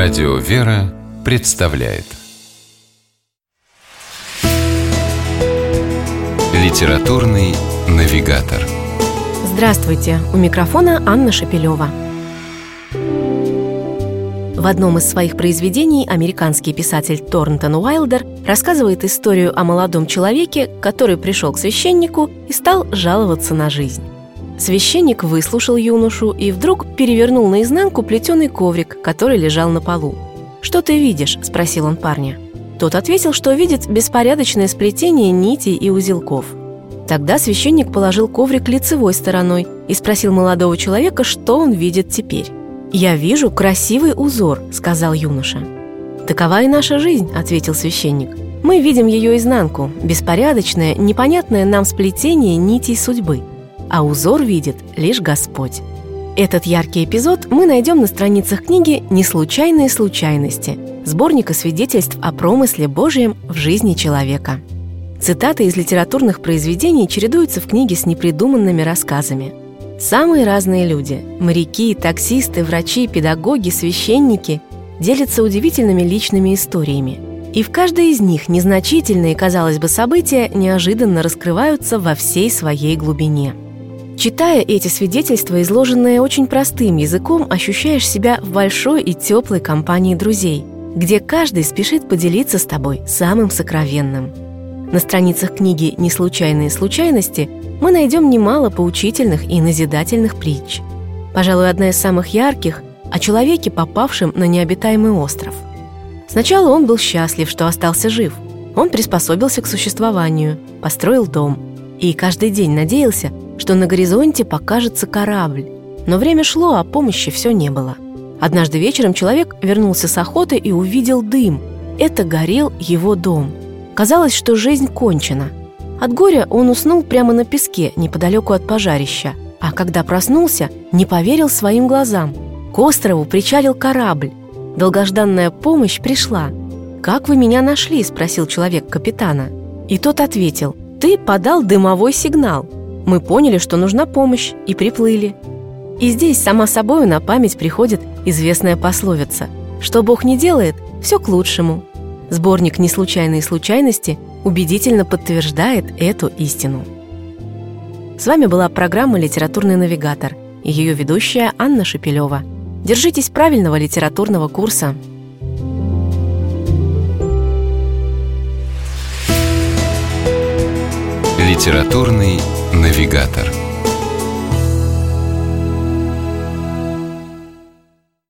Радио Вера представляет Литературный навигатор. Здравствуйте! У микрофона Анна Шапилёва. В одном из своих произведений американский писатель Торнтон Уайлдер рассказывает историю о молодом человеке, который пришел к священнику и стал жаловаться на жизнь. Священник выслушал юношу и вдруг перевернул наизнанку плетеный коврик, который лежал на полу. «Что ты видишь?» – спросил он парня. Тот ответил, что видит беспорядочное сплетение нитей и узелков. Тогда священник положил коврик лицевой стороной и спросил молодого человека, что он видит теперь. «Я вижу красивый узор», – сказал юноша. «Такова и наша жизнь», – ответил священник. «Мы видим ее изнанку, беспорядочное, непонятное нам сплетение нитей судьбы, а узор видит лишь Господь». Этот яркий эпизод мы найдем на страницах книги «Неслучайные случайности» сборника свидетельств о промысле Божьем в жизни человека. Цитаты из литературных произведений чередуются в книге с непридуманными рассказами. Самые разные люди – моряки, таксисты, врачи, педагоги, священники – делятся удивительными личными историями. И в каждой из них незначительные, казалось бы, события неожиданно раскрываются во всей своей глубине. Читая эти свидетельства, изложенные очень простым языком, ощущаешь себя в большой и теплой компании друзей, где каждый спешит поделиться с тобой самым сокровенным. На страницах книги «Неслучайные случайности» мы найдем немало поучительных и назидательных притч. Пожалуй, одна из самых ярких – о человеке, попавшем на необитаемый остров. Сначала он был счастлив, что остался жив. Он приспособился к существованию, построил дом. И каждый день надеялся, что на горизонте покажется корабль. Но время шло, а помощи все не было. Однажды вечером человек вернулся с охоты и увидел дым. Это горел его дом. Казалось, что жизнь кончена. От горя он уснул прямо на песке, неподалеку от пожарища. А когда проснулся, не поверил своим глазам. К острову причалил корабль. Долгожданная помощь пришла. «Как вы меня нашли?» – спросил человек капитана. И тот ответил: «Ты подал дымовой сигнал. Мы поняли, что нужна помощь, и приплыли». И здесь сама собой на память приходит известная пословица: «Что Бог не делает, все к лучшему». Сборник «Неслучайные случайности» убедительно подтверждает эту истину. С вами была программа «Литературный навигатор» и ее ведущая Анна Шапилёва. Держитесь правильного литературного курса. Литературный навигатор.